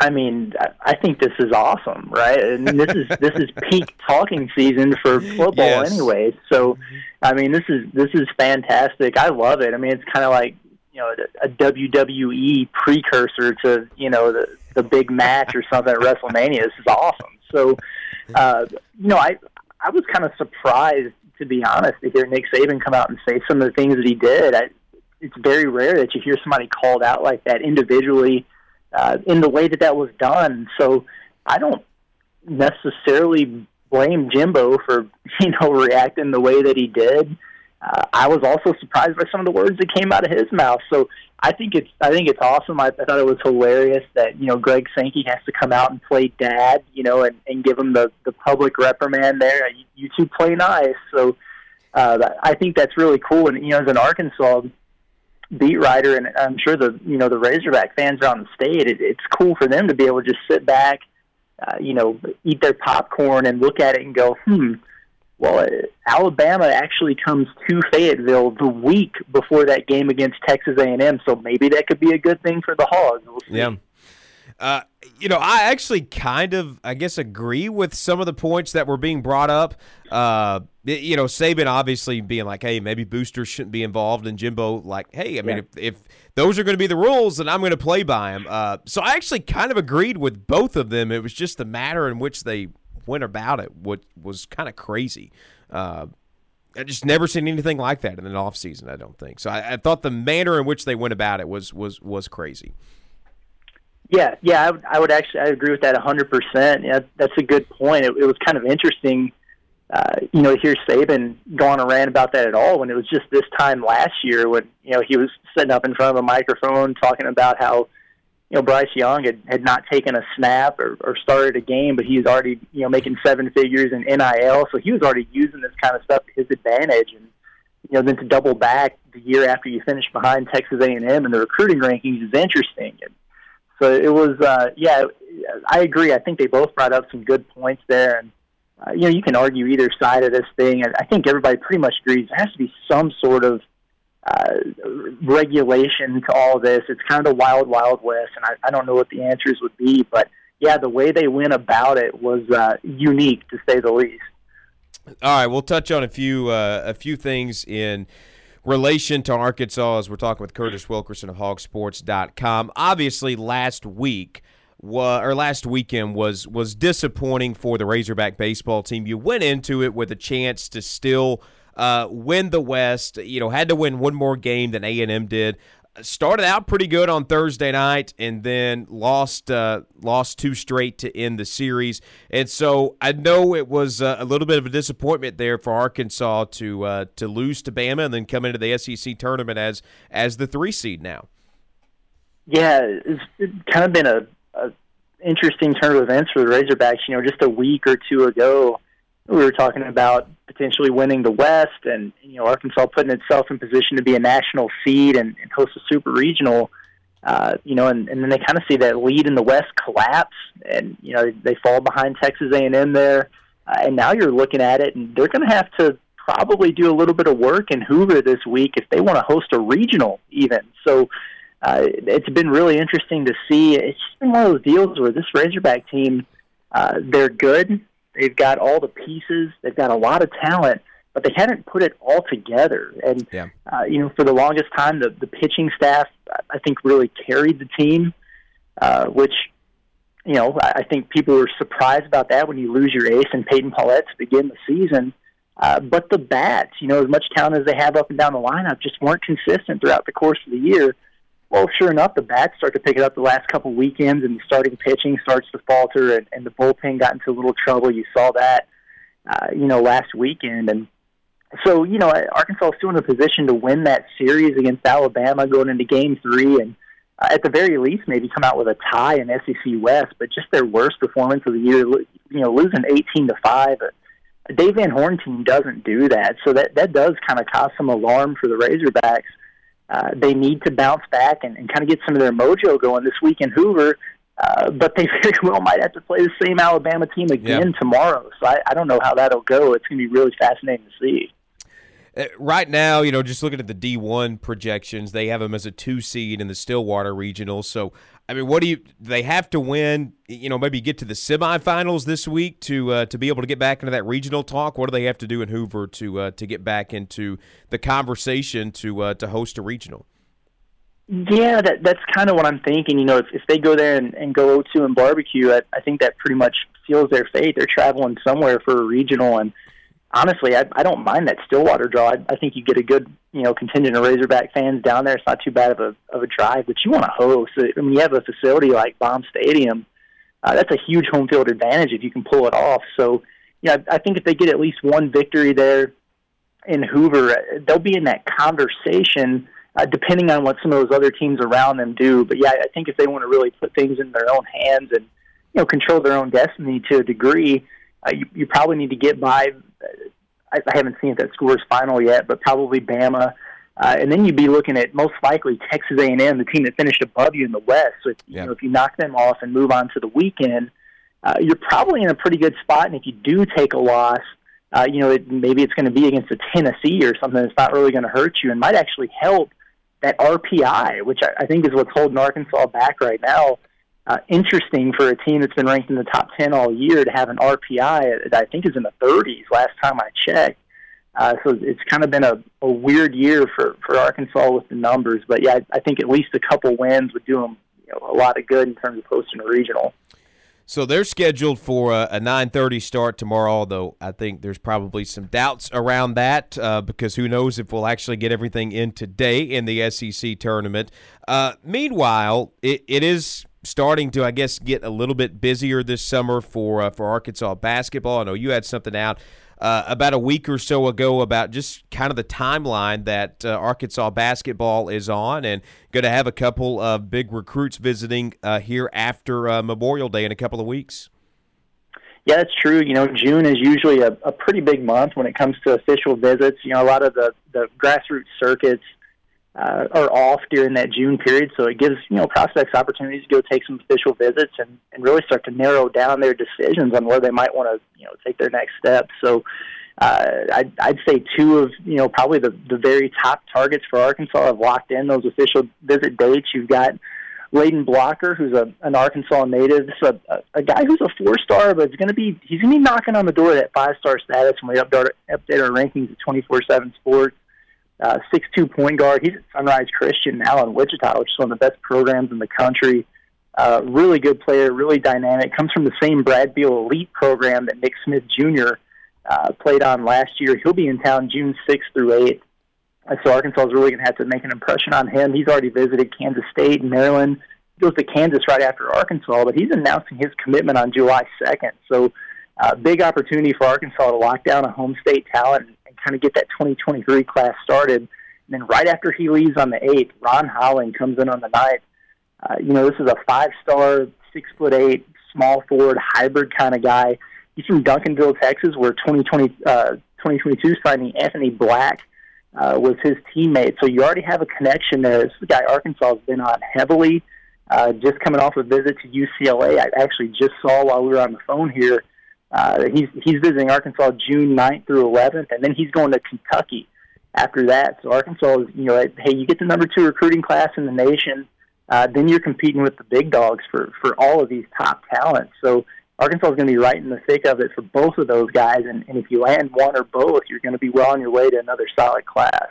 I mean, I think this is awesome, right? And this is this is peak talking season for football, yes. Anyway. So, I mean, this is this is fantastic. I love it. I mean, it's kind of like, you know, a W W E precursor to, you know, the the big match or something at WrestleMania. This is awesome. So, uh, you know, I I was kind of surprised, to be honest, to hear Nick Saban come out and say some of the things that he did. I, it's very rare that you hear somebody called out like that individually. Uh, in the way that that was done. So I don't necessarily blame Jimbo for, you know, reacting the way that he did. Uh, I was also surprised by some of the words that came out of his mouth. So I think it's I think it's awesome. I, I thought it was hilarious that, you know, Greg Sankey has to come out and play dad, you know, and, and give him the, the public reprimand there. You, you two play nice. So uh, I think that's really cool. And, you know, as an Arkansas beat writer, and I'm sure the you know the Razorback fans around the state, It, it's cool for them to be able to just sit back, uh, you know, eat their popcorn and look at it and go, hmm. Well, it, Alabama actually comes to Fayetteville the week before that game against Texas A and M, so maybe that could be a good thing for the Hogs. We'll see. Yeah. Uh, you know, I actually kind of, I guess, agree with some of the points that were being brought up. Uh, you know, Saban obviously being like, hey, maybe boosters shouldn't be involved, and Jimbo like, hey, I mean, yeah. if, if those are going to be the rules, then I'm going to play by them. Uh, so I actually kind of agreed with both of them. It was just the manner in which they went about it, what was kind of crazy. Uh, I just never seen anything like that in an offseason, I don't think. So I, I thought the manner in which they went about it was was was crazy. Yeah, yeah, I would, I would actually I agree with that one hundred percent. Yeah, that's a good point. It, it was kind of interesting, uh, you know, to hear Saban go on a rant about that at all when it was just this time last year when, you know, he was sitting up in front of a microphone talking about how, you know, Bryce Young had, had not taken a snap or, or started a game, but he was already, you know, making seven figures in N I L, so he was already using this kind of stuff to his advantage. And, you know, then to double back the year after you finish behind Texas A and M in the recruiting rankings is interesting. And so it was, uh, yeah, I agree. I think they both brought up some good points there. And, uh, you know, you can argue either side of this thing. And I think everybody pretty much agrees there has to be some sort of uh, regulation to all this. It's kind of the wild, wild west, and I, I don't know what the answers would be. But, yeah, the way they went about it was uh, unique, to say the least. All right, we'll touch on a few uh, a few things in – relation to Arkansas, as we're talking with Curtis Wilkerson of hog sports dot com. Obviously, last week wa- or last weekend was was disappointing for the Razorback baseball team. You went into it with a chance to still uh, win the West. You know, had to win one more game than A and M did. Started out pretty good on Thursday night and then lost uh, lost two straight to end the series. And so I know it was uh, a little bit of a disappointment there for Arkansas to uh, to lose to Bama and then come into the S E C tournament as as the three seed now. Yeah, it's, it's kind of been a, a interesting turn of events for the Razorbacks. You know, just a week or two ago, we were talking about potentially winning the West and, you know, Arkansas putting itself in position to be a national seed and, and host a super regional, uh, you know, and, and then they kind of see that lead in the West collapse and, you know, they, they fall behind Texas A and M there. Uh, and now you're looking at it and they're going to have to probably do a little bit of work in Hoover this week if they want to host a regional even. So uh, it's been really interesting to see. It's just been one of those deals where this Razorback team, uh, they're good. They've got all the pieces. They've got a lot of talent, but they hadn't put it all together. And, yeah. uh, you know, for the longest time, the, the pitching staff, I think, really carried the team, uh, which, you know, I, I think people were surprised about that when you lose your ace and Peyton Paulette to begin the season. Uh, but the bats, you know, as much talent as they have up and down the lineup, just weren't consistent throughout the course of the year. Well, sure enough, the bats start to pick it up the last couple weekends, and the starting pitching starts to falter, and, and the bullpen got into a little trouble. You saw that. uh, you know, last weekend. And so, you know, Arkansas is still in a position to win that series against Alabama going into game three, and uh, at the very least maybe come out with a tie in S E C West, but just their worst performance of the year, you know, losing eighteen to five. A Dave Van Horn team doesn't do that, so that, that does kind of cause some alarm for the Razorbacks. Uh, they need to bounce back and, and kind of get some of their mojo going this week in Hoover, uh, but they very well might have to play the same Alabama team again yeah. tomorrow, so I, I don't know how that'll go. It's going to be really fascinating to see. Right now, you know, just looking at the D one projections, they have them as a two seed in the Stillwater Regional. So, I mean, what do you? They have to win, you know, maybe get to the semifinals this week to uh, to be able to get back into that regional talk. What do they have to do in Hoover to uh, to get back into the conversation to uh, to host a regional? Yeah, that, that's kind of what I'm thinking. You know, if, if they go there and, and go oh two and barbecue, I, I think that pretty much seals their fate. They're traveling somewhere for a regional, and honestly, I, I don't mind that Stillwater draw. I, I think you get a good, you know, contingent of Razorback fans down there. It's not too bad of a of a drive, but you want to host. I mean, you have a facility like Baum Stadium. Uh, that's a huge home field advantage if you can pull it off. So, you know, I, I think if they get at least one victory there in Hoover, they'll be in that conversation, uh, depending on what some of those other teams around them do. But, yeah, I think if they want to really put things in their own hands and, you know, control their own destiny to a degree, uh, you, you probably need to get by – I haven't seen if that score is final yet, but probably Bama. Uh, and then you'd be looking at most likely Texas A and M, the team that finished above you in the West. So if, yeah. you know, if you knock them off and move on to the weekend, uh, you're probably in a pretty good spot. And if you do take a loss, uh, you know, it, maybe it's going to be against a Tennessee or something that's not really going to hurt you and might actually help that R P I, which I, I think is what's holding Arkansas back right now. Uh, interesting for a team that's been ranked in the top ten all year to have an R P I that I think is in the thirties last time I checked. Uh, so it's kind of been a, a weird year for, for Arkansas with the numbers. But, yeah, I, I think at least a couple wins would do them, you know, a lot of good in terms of hosting a regional. So they're scheduled for a, a nine thirty start tomorrow, although I think there's probably some doubts around that uh, because who knows if we'll actually get everything in today in the S E C tournament. Uh, meanwhile, it, it is – starting to, I guess, get a little bit busier this summer for uh, for Arkansas basketball. I know you had something out uh, about a week or so ago about just kind of the timeline that uh, Arkansas basketball is on, and going to have a couple of big recruits visiting uh, here after uh, Memorial Day in a couple of weeks. Yeah, that's true. You know, June is usually a, a pretty big month when it comes to official visits. You know, a lot of the, the grassroots circuits Uh, are off during that June period, so it gives, you know, prospects opportunities to go take some official visits and, and really start to narrow down their decisions on where they might want to, you know, take their next step. So uh, I'd, I'd say two of, you know, probably the, the very top targets for Arkansas have locked in those official visit dates. You've got Layden Blocker, who's a, an Arkansas native. This is a, a guy who's a four-star, but he's going to be he's going to be knocking on the door of that five-star status when we update our, update our rankings at twenty-four seven Sports. Uh, six two point guard. He's at Sunrise Christian now in Wichita, which is one of the best programs in the country. Uh, really good player, really dynamic. Comes from the same Brad Beal Elite program that Nick Smith Junior Uh, played on last year. He'll be in town June sixth through eighth. Uh, so Arkansas is really going to have to make an impression on him. He's already visited Kansas State and Maryland. He goes to Kansas right after Arkansas, but he's announcing his commitment on July second. So uh, big opportunity for Arkansas to lock down a home state talent kind of get that twenty twenty-three class started. And then right after he leaves on the eighth, Ron Holland comes in on the ninth. Uh, you know, this is a five-star, six-foot-eight, small forward, hybrid kind of guy. He's from Duncanville, Texas, where twenty twenty, uh, twenty twenty-two signing Anthony Black uh, was his teammate. So you already have a connection there. This is a guy Arkansas has been on heavily, uh, just coming off a visit to U C L A. I actually just saw while we were on the phone here, Uh, he's he's visiting Arkansas June ninth through eleventh, and then he's going to Kentucky after that. So Arkansas is, you know, like, hey, you get the number two recruiting class in the nation, uh, then you're competing with the big dogs for, for all of these top talents. So Arkansas is going to be right in the thick of it for both of those guys, and, and if you land one or both, you're going to be well on your way to another solid class.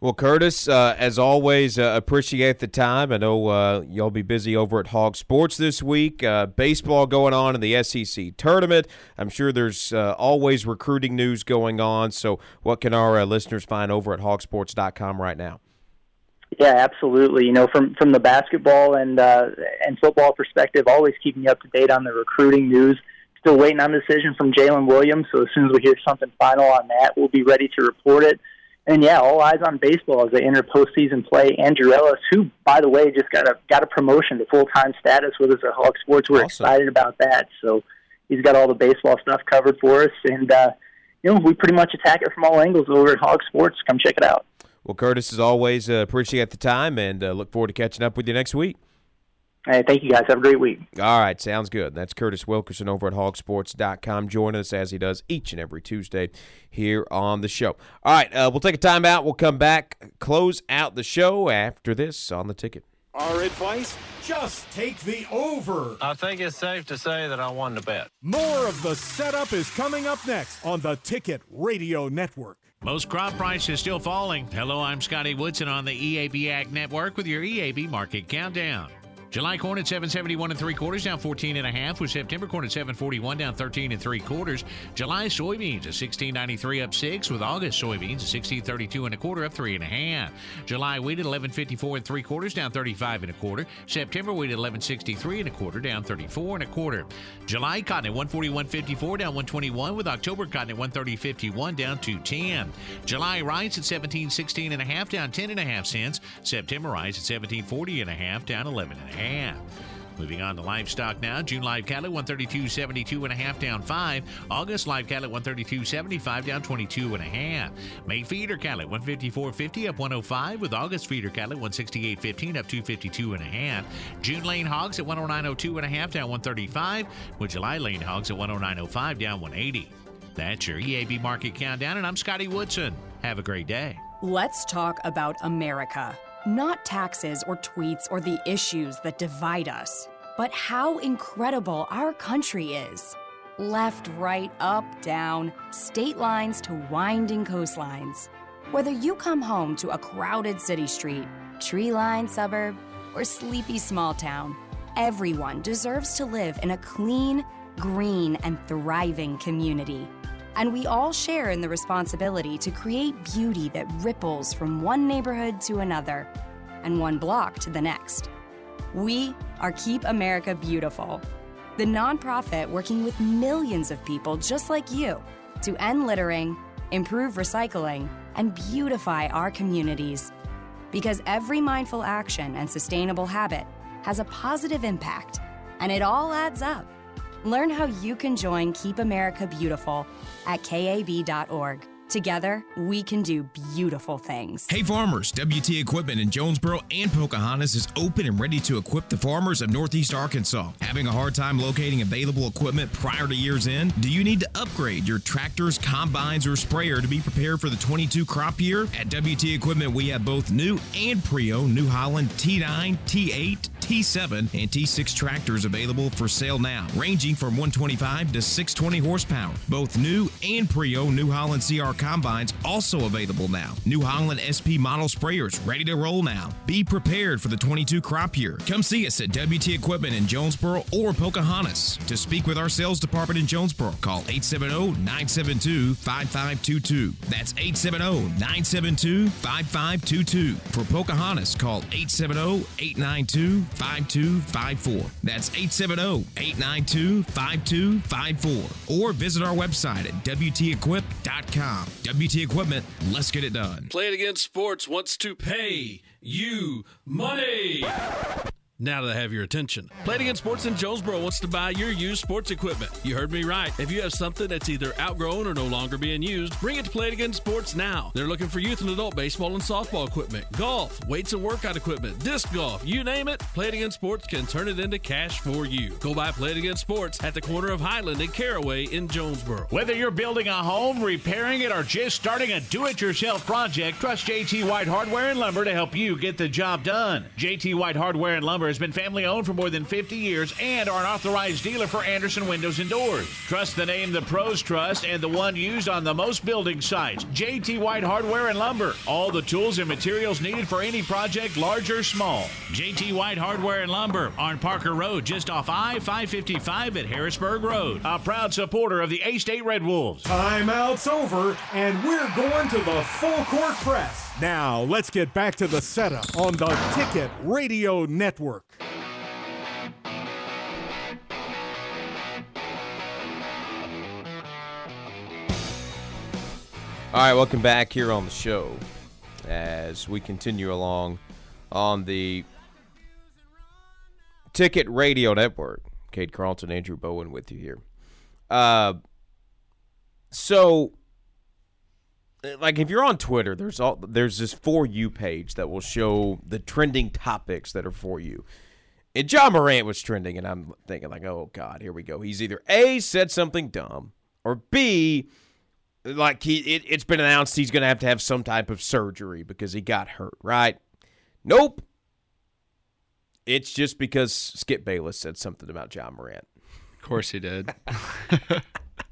Well, Curtis, uh, as always, uh, appreciate the time. I know uh, you'll be busy over at Hog Sports this week. Uh, baseball going on in the S E C tournament. I'm sure there's uh, always recruiting news going on. So what can our uh, listeners find over at hog sports dot com right now? Yeah, absolutely. You know, from from the basketball and, uh, and football perspective, always keeping you up to date on the recruiting news. Still waiting on a decision from Jalen Williams, so as soon as we hear something final on that, we'll be ready to report it. And, yeah, all eyes on baseball as they enter postseason play. Andrew Ellis, who, by the way, just got a got a promotion to full-time status with us at Hog Sports. We're awesome. Excited about that. So he's got all the baseball stuff covered for us. And, uh, you know, we pretty much attack it from all angles over at Hog Sports. Come check it out. Well, Curtis, as always, uh, appreciate the time and uh, look forward to catching up with you next week. Hey, thank you, guys. Have a great week. All right, sounds good. That's Curtis Wilkerson over at hog sports dot com. Join us as he does each and every Tuesday here on the show. All right, uh, we'll take a timeout. We'll come back, close out the show after this on The Ticket. Our advice, just take the over. I think it's safe to say that I won the bet. More of The Setup is coming up next on The Ticket Radio Network. Most crop prices still falling. Hello, I'm Scotty Woodson on the E A B Ag Network with your E A B Market Countdown. July corn at seven seventy-one and three quarters, down fourteen and a half. With September corn at seven forty-one, down thirteen and three quarters. July soybeans at sixteen ninety-three, up six. With August soybeans at sixteen thirty-two and a quarter, up three and a half. July wheat at eleven fifty-four and three quarters, down thirty-five and a quarter. September wheat at eleven sixty-three and a quarter, down thirty-four and a quarter. July cotton at one forty-one fifty-four, down one twenty-one. With October cotton at one thirty fifty-one, down two ten. July rice at seventeen sixteen and a half, down ten and a half cents. September rice at seventeen forty and a half, down eleven and a half. And moving on to livestock now, June live cattle at one thirty-two seventy-two and a half, down five. August live cattle at one thirty-two seventy-five, down twenty-two and a half. May feeder cattle at one fifty-four fifty, up one oh five. With August feeder cattle at one sixty-eight fifteen, up two fifty-two and a half. June lane hogs at one oh nine oh two and a half, down one thirty-five. With July lane hogs at one oh nine oh five, down one eighty. That's your E A B Market Countdown, and I'm Scotty Woodson. Have a great day. Let's talk about America. Not taxes or tweets or the issues that divide us, but how incredible our country is. Left, right, up, down, state lines to winding coastlines. Whether you come home to a crowded city street, tree-lined suburb, or sleepy small town, everyone deserves to live in a clean, green, and thriving community. And we all share in the responsibility to create beauty that ripples from one neighborhood to another and one block to the next. We are Keep America Beautiful, the nonprofit working with millions of people just like you to end littering, improve recycling, and beautify our communities. Because every mindful action and sustainable habit has a positive impact, and it all adds up. Learn how you can join Keep America Beautiful at K A B dot org. Together, we can do beautiful things. Hey farmers, W T Equipment in Jonesboro and Pocahontas is open and ready to equip the farmers of Northeast Arkansas. Having a hard time locating available equipment prior to year's end? Do you need to upgrade your tractors, combines, or sprayer to be prepared for the twenty-two crop year? At W T Equipment, we have both new and pre-owned New Holland T nine, T eight, T seven, and T six tractors available for sale now, ranging from one twenty-five to six twenty horsepower. Both new and pre-owned New Holland C R combines also available now. New Holland S P model sprayers ready to roll now. Be prepared for the twenty-two crop year. Come see us at W T Equipment in Jonesboro or Pocahontas. To speak with our sales department in Jonesboro, call eight seven zero, nine seven two, five five two two. That's eight seven zero, nine seven two, five five two two. For Pocahontas, call eight seven zero, eight nine two, five five two two. five two five four. That's eight seven zero, eight nine two, five two five four. Or visit our website at W T equip dot com. W T Equipment, let's get it done. Play It Again Sports wants to pay you money. Now that I have your attention, Play It Again Sports in Jonesboro wants to buy your used sports equipment. You heard me right. If you have something that's either outgrown or no longer being used, bring it to Play It Again Sports now. They're looking for youth and adult baseball and softball equipment, golf, weights and workout equipment, disc golf, you name it. Play It Again Sports can turn it into cash for you. Go buy Play It Again Sports at the corner of Highland and Caraway in Jonesboro. Whether you're building a home, repairing it, or just starting a do-it-yourself project, trust J T White Hardware and Lumber to help you get the job done. J T White Hardware and Lumber has been family-owned for more than fifty years and are an authorized dealer for Anderson Windows and Doors. Trust the name the pros trust and the one used on the most building sites. J T White Hardware and Lumber. All the tools and materials needed for any project, large or small. J T White Hardware and Lumber on Parker Road, just off I five fifty-five at Harrisburg Road. A proud supporter of the A-State Red Wolves. Timeout's over, and we're going to the full-court press. Now, let's get back to The Setup on the Ticket Radio Network. All right, welcome back here on the show as we continue along on the Ticket Radio Network. Cade Carlton, Andrew Bowen with you here. Uh, so, like, if you're on Twitter, there's all there's this For You page that will show the trending topics that are for you. And John Morant was trending, and I'm thinking, like, oh, God, here we go. He's either A, said something dumb, or B, like, he it, it's been announced he's going to have to have some type of surgery because he got hurt, right? Nope. It's just because Skip Bayless said something about John Morant. Of course he did.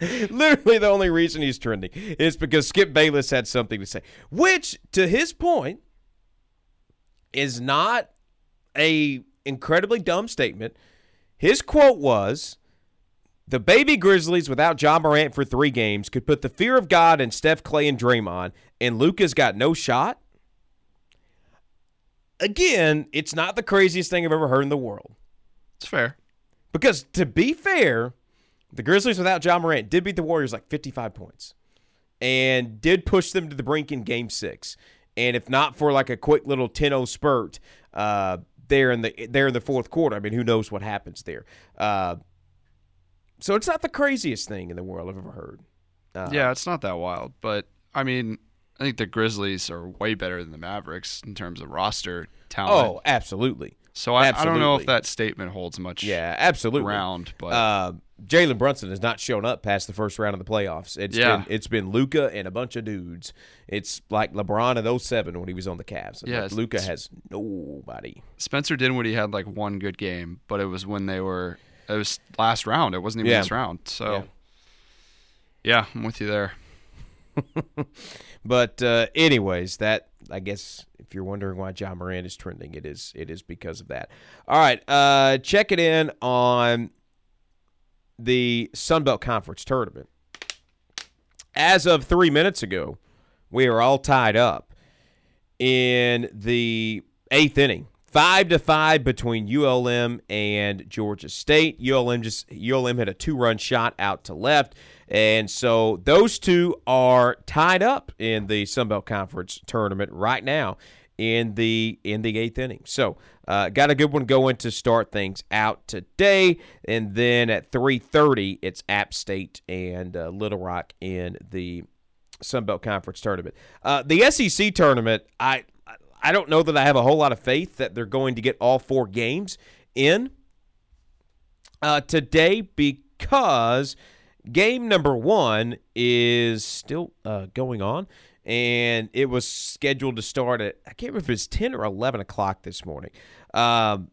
Literally the only reason he's trending is because Skip Bayless had something to say, which, to his point, is not a incredibly dumb statement. His quote was, "The baby Grizzlies without John Morant for three games could put the fear of God in Steph, Clay, and Draymond, and Luka's got no shot." Again, it's not the craziest thing I've ever heard in the world. It's fair. Because, to be fair, the Grizzlies without John Morant did beat the Warriors like fifty-five points and did push them to the brink in game six. And if not for like a quick little ten oh spurt uh, there in the there in the fourth quarter, I mean, who knows what happens there. Uh, so it's not the craziest thing in the world I've ever heard. Uh, yeah, it's not that wild. But, I mean, I think the Grizzlies are way better than the Mavericks in terms of roster talent. Oh, absolutely. So I, absolutely. I don't know if that statement holds much yeah, absolutely. ground. But uh, Jalen Brunson has not shown up past the first round of the playoffs. It's yeah. been it's been Luka and a bunch of dudes. It's like LeBron in oh seven when he was on the Cavs. Yeah, like Luka has nobody. Spencer Dinwiddie had like one good game, but it was when they were – it was last round. It wasn't even yeah. this round. So, yeah. yeah, I'm with you there. But uh, anyways, that I guess if you're wondering why John Morant is trending, it is it is because of that. All right, uh, check it in on the Sunbelt Conference tournament. As of three minutes ago, we are all tied up in the eighth inning, five to five between U L M and Georgia State. U L M just U L M had a two-run shot out to left. And so those two are tied up in the Sunbelt Conference tournament right now in the in the eighth inning. So uh, got a good one going to start things out today. And then at three thirty, it's App State and uh, Little Rock in the Sunbelt Conference tournament. Uh, the S E C tournament, I I don't know that I have a whole lot of faith that they're going to get all four games in uh, today because – game number one is still uh, going on, and it was scheduled to start at, I can't remember if it's ten or eleven o'clock this morning. Um,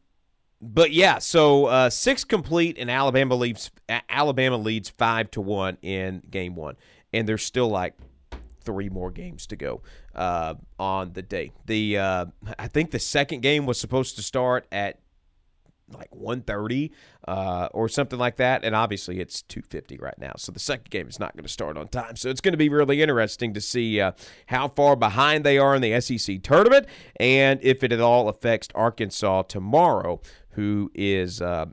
but, yeah, so uh, six complete, and Alabama leads, Alabama leads five to one in game one. And there's still, like, three more games to go uh, on the day. The uh, I think the second game was supposed to start at like one thirty uh, or something like that, and obviously it's two fifty right now, so the second game is not going to start on time. So it's going to be really interesting to see uh, how far behind they are in the S E C tournament and if it at all affects Arkansas tomorrow, who is uh,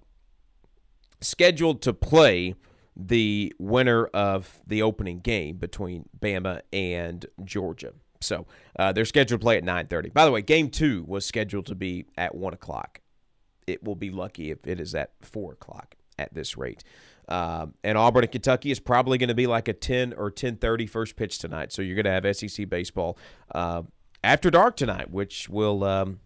scheduled to play the winner of the opening game between Bama and Georgia. So uh, they're scheduled to play at nine thirty. By the way, game two was scheduled to be at one o'clock. It will be lucky if it is at four o'clock at this rate. Um, and Auburn and Kentucky is probably going to be like a ten or ten thirty first pitch tonight. So you're going to have S E C baseball uh, after dark tonight, which will um,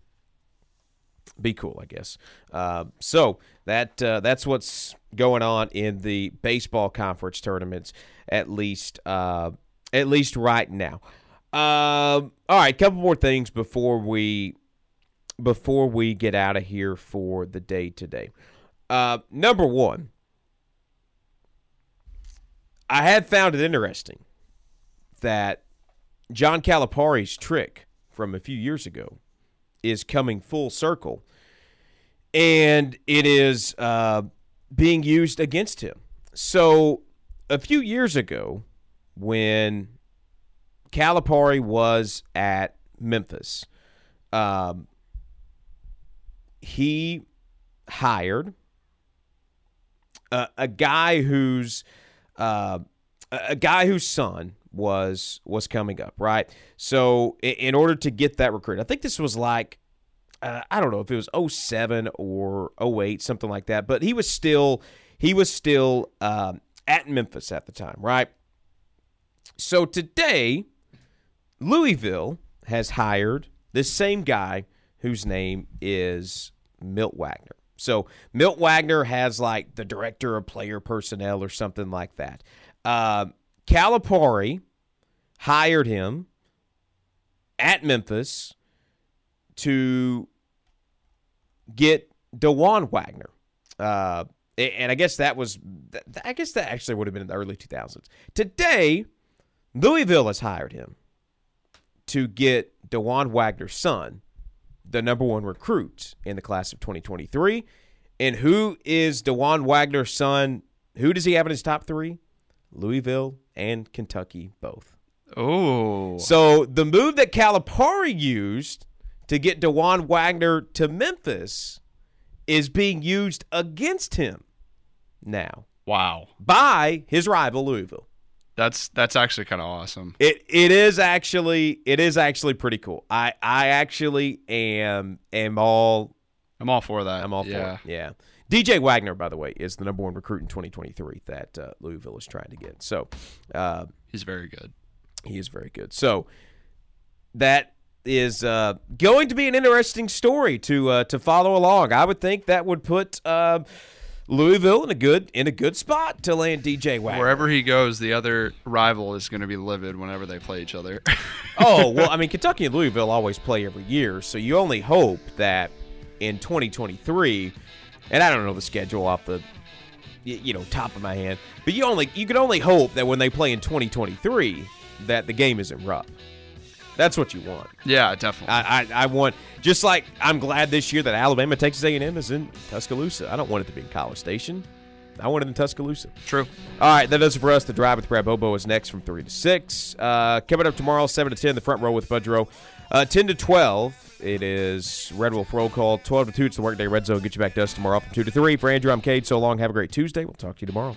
be cool, I guess. Uh, so that uh, that's what's going on in the baseball conference tournaments, at least uh, at least right now. Um, all right, a couple more things before we – before we get out of here for the day today. Uh, number one, I had found it interesting that John Calipari's trick from a few years ago is coming full circle, and it is uh, being used against him. So a few years ago, when Calipari was at Memphis, um, he hired a, a guy whose uh, a guy whose son was was coming up, right? So in, in order to get that recruit, I think this was like, uh, I don't know if it was oh seven or oh eight, something like that, but he was still he was still um, at Memphis at the time, right? So today, Louisville has hired this same guy whose name is Milt Wagner. So Milt Wagner has like the director of player personnel or something like that. Uh, Calipari hired him at Memphis to get DeJuan Wagner. Uh, and I guess that was, I guess that actually would have been in the early two thousands. Today, Louisville has hired him to get DeJuan Wagner's son, the number one recruit in the class of twenty twenty-three. And who is DeJuan Wagner's son? Who does he have in his top three? Louisville and Kentucky both. Oh. So the move that Calipari used to get DeJuan Wagner to Memphis is being used against him now. Wow. By his rival Louisville. That's that's actually kind of awesome. It it is actually it is actually pretty cool. I, I actually am am all I'm all for that. I'm all yeah. for it. Yeah. D J Wagner, by the way, is the number one recruit in twenty twenty-three that uh, Louisville is trying to get. So uh, he's very good. He is very good. So that is uh, going to be an interesting story to uh, to follow along. I would think that would put uh, Louisville in a good in a good spot to land D J Wagner. Wherever he goes, the other rival is going to be livid whenever they play each other. Oh, well, I mean, Kentucky and Louisville always play every year, so you only hope that in twenty twenty-three. And I don't know the schedule off the, you know, top of my hand. But you only you can only hope that when they play in twenty twenty-three that the game isn't rough. That's what you want. Yeah, definitely. I, I I want, just like I'm glad this year that Alabama, Texas A and M is in Tuscaloosa. I don't want it to be in College Station. I want it in Tuscaloosa. True. All right, that does it for us. The Drive with Brad Bobo is next from three to six. Uh, coming up tomorrow, seven to ten, the front row with Budrow. Uh, ten to twelve, it is Red Wolf Roll Call. twelve to two, it's the Workday Red Zone. Get you back to us tomorrow from two to three. For Andrew, I'm Cade. So long. Have a great Tuesday. We'll talk to you tomorrow.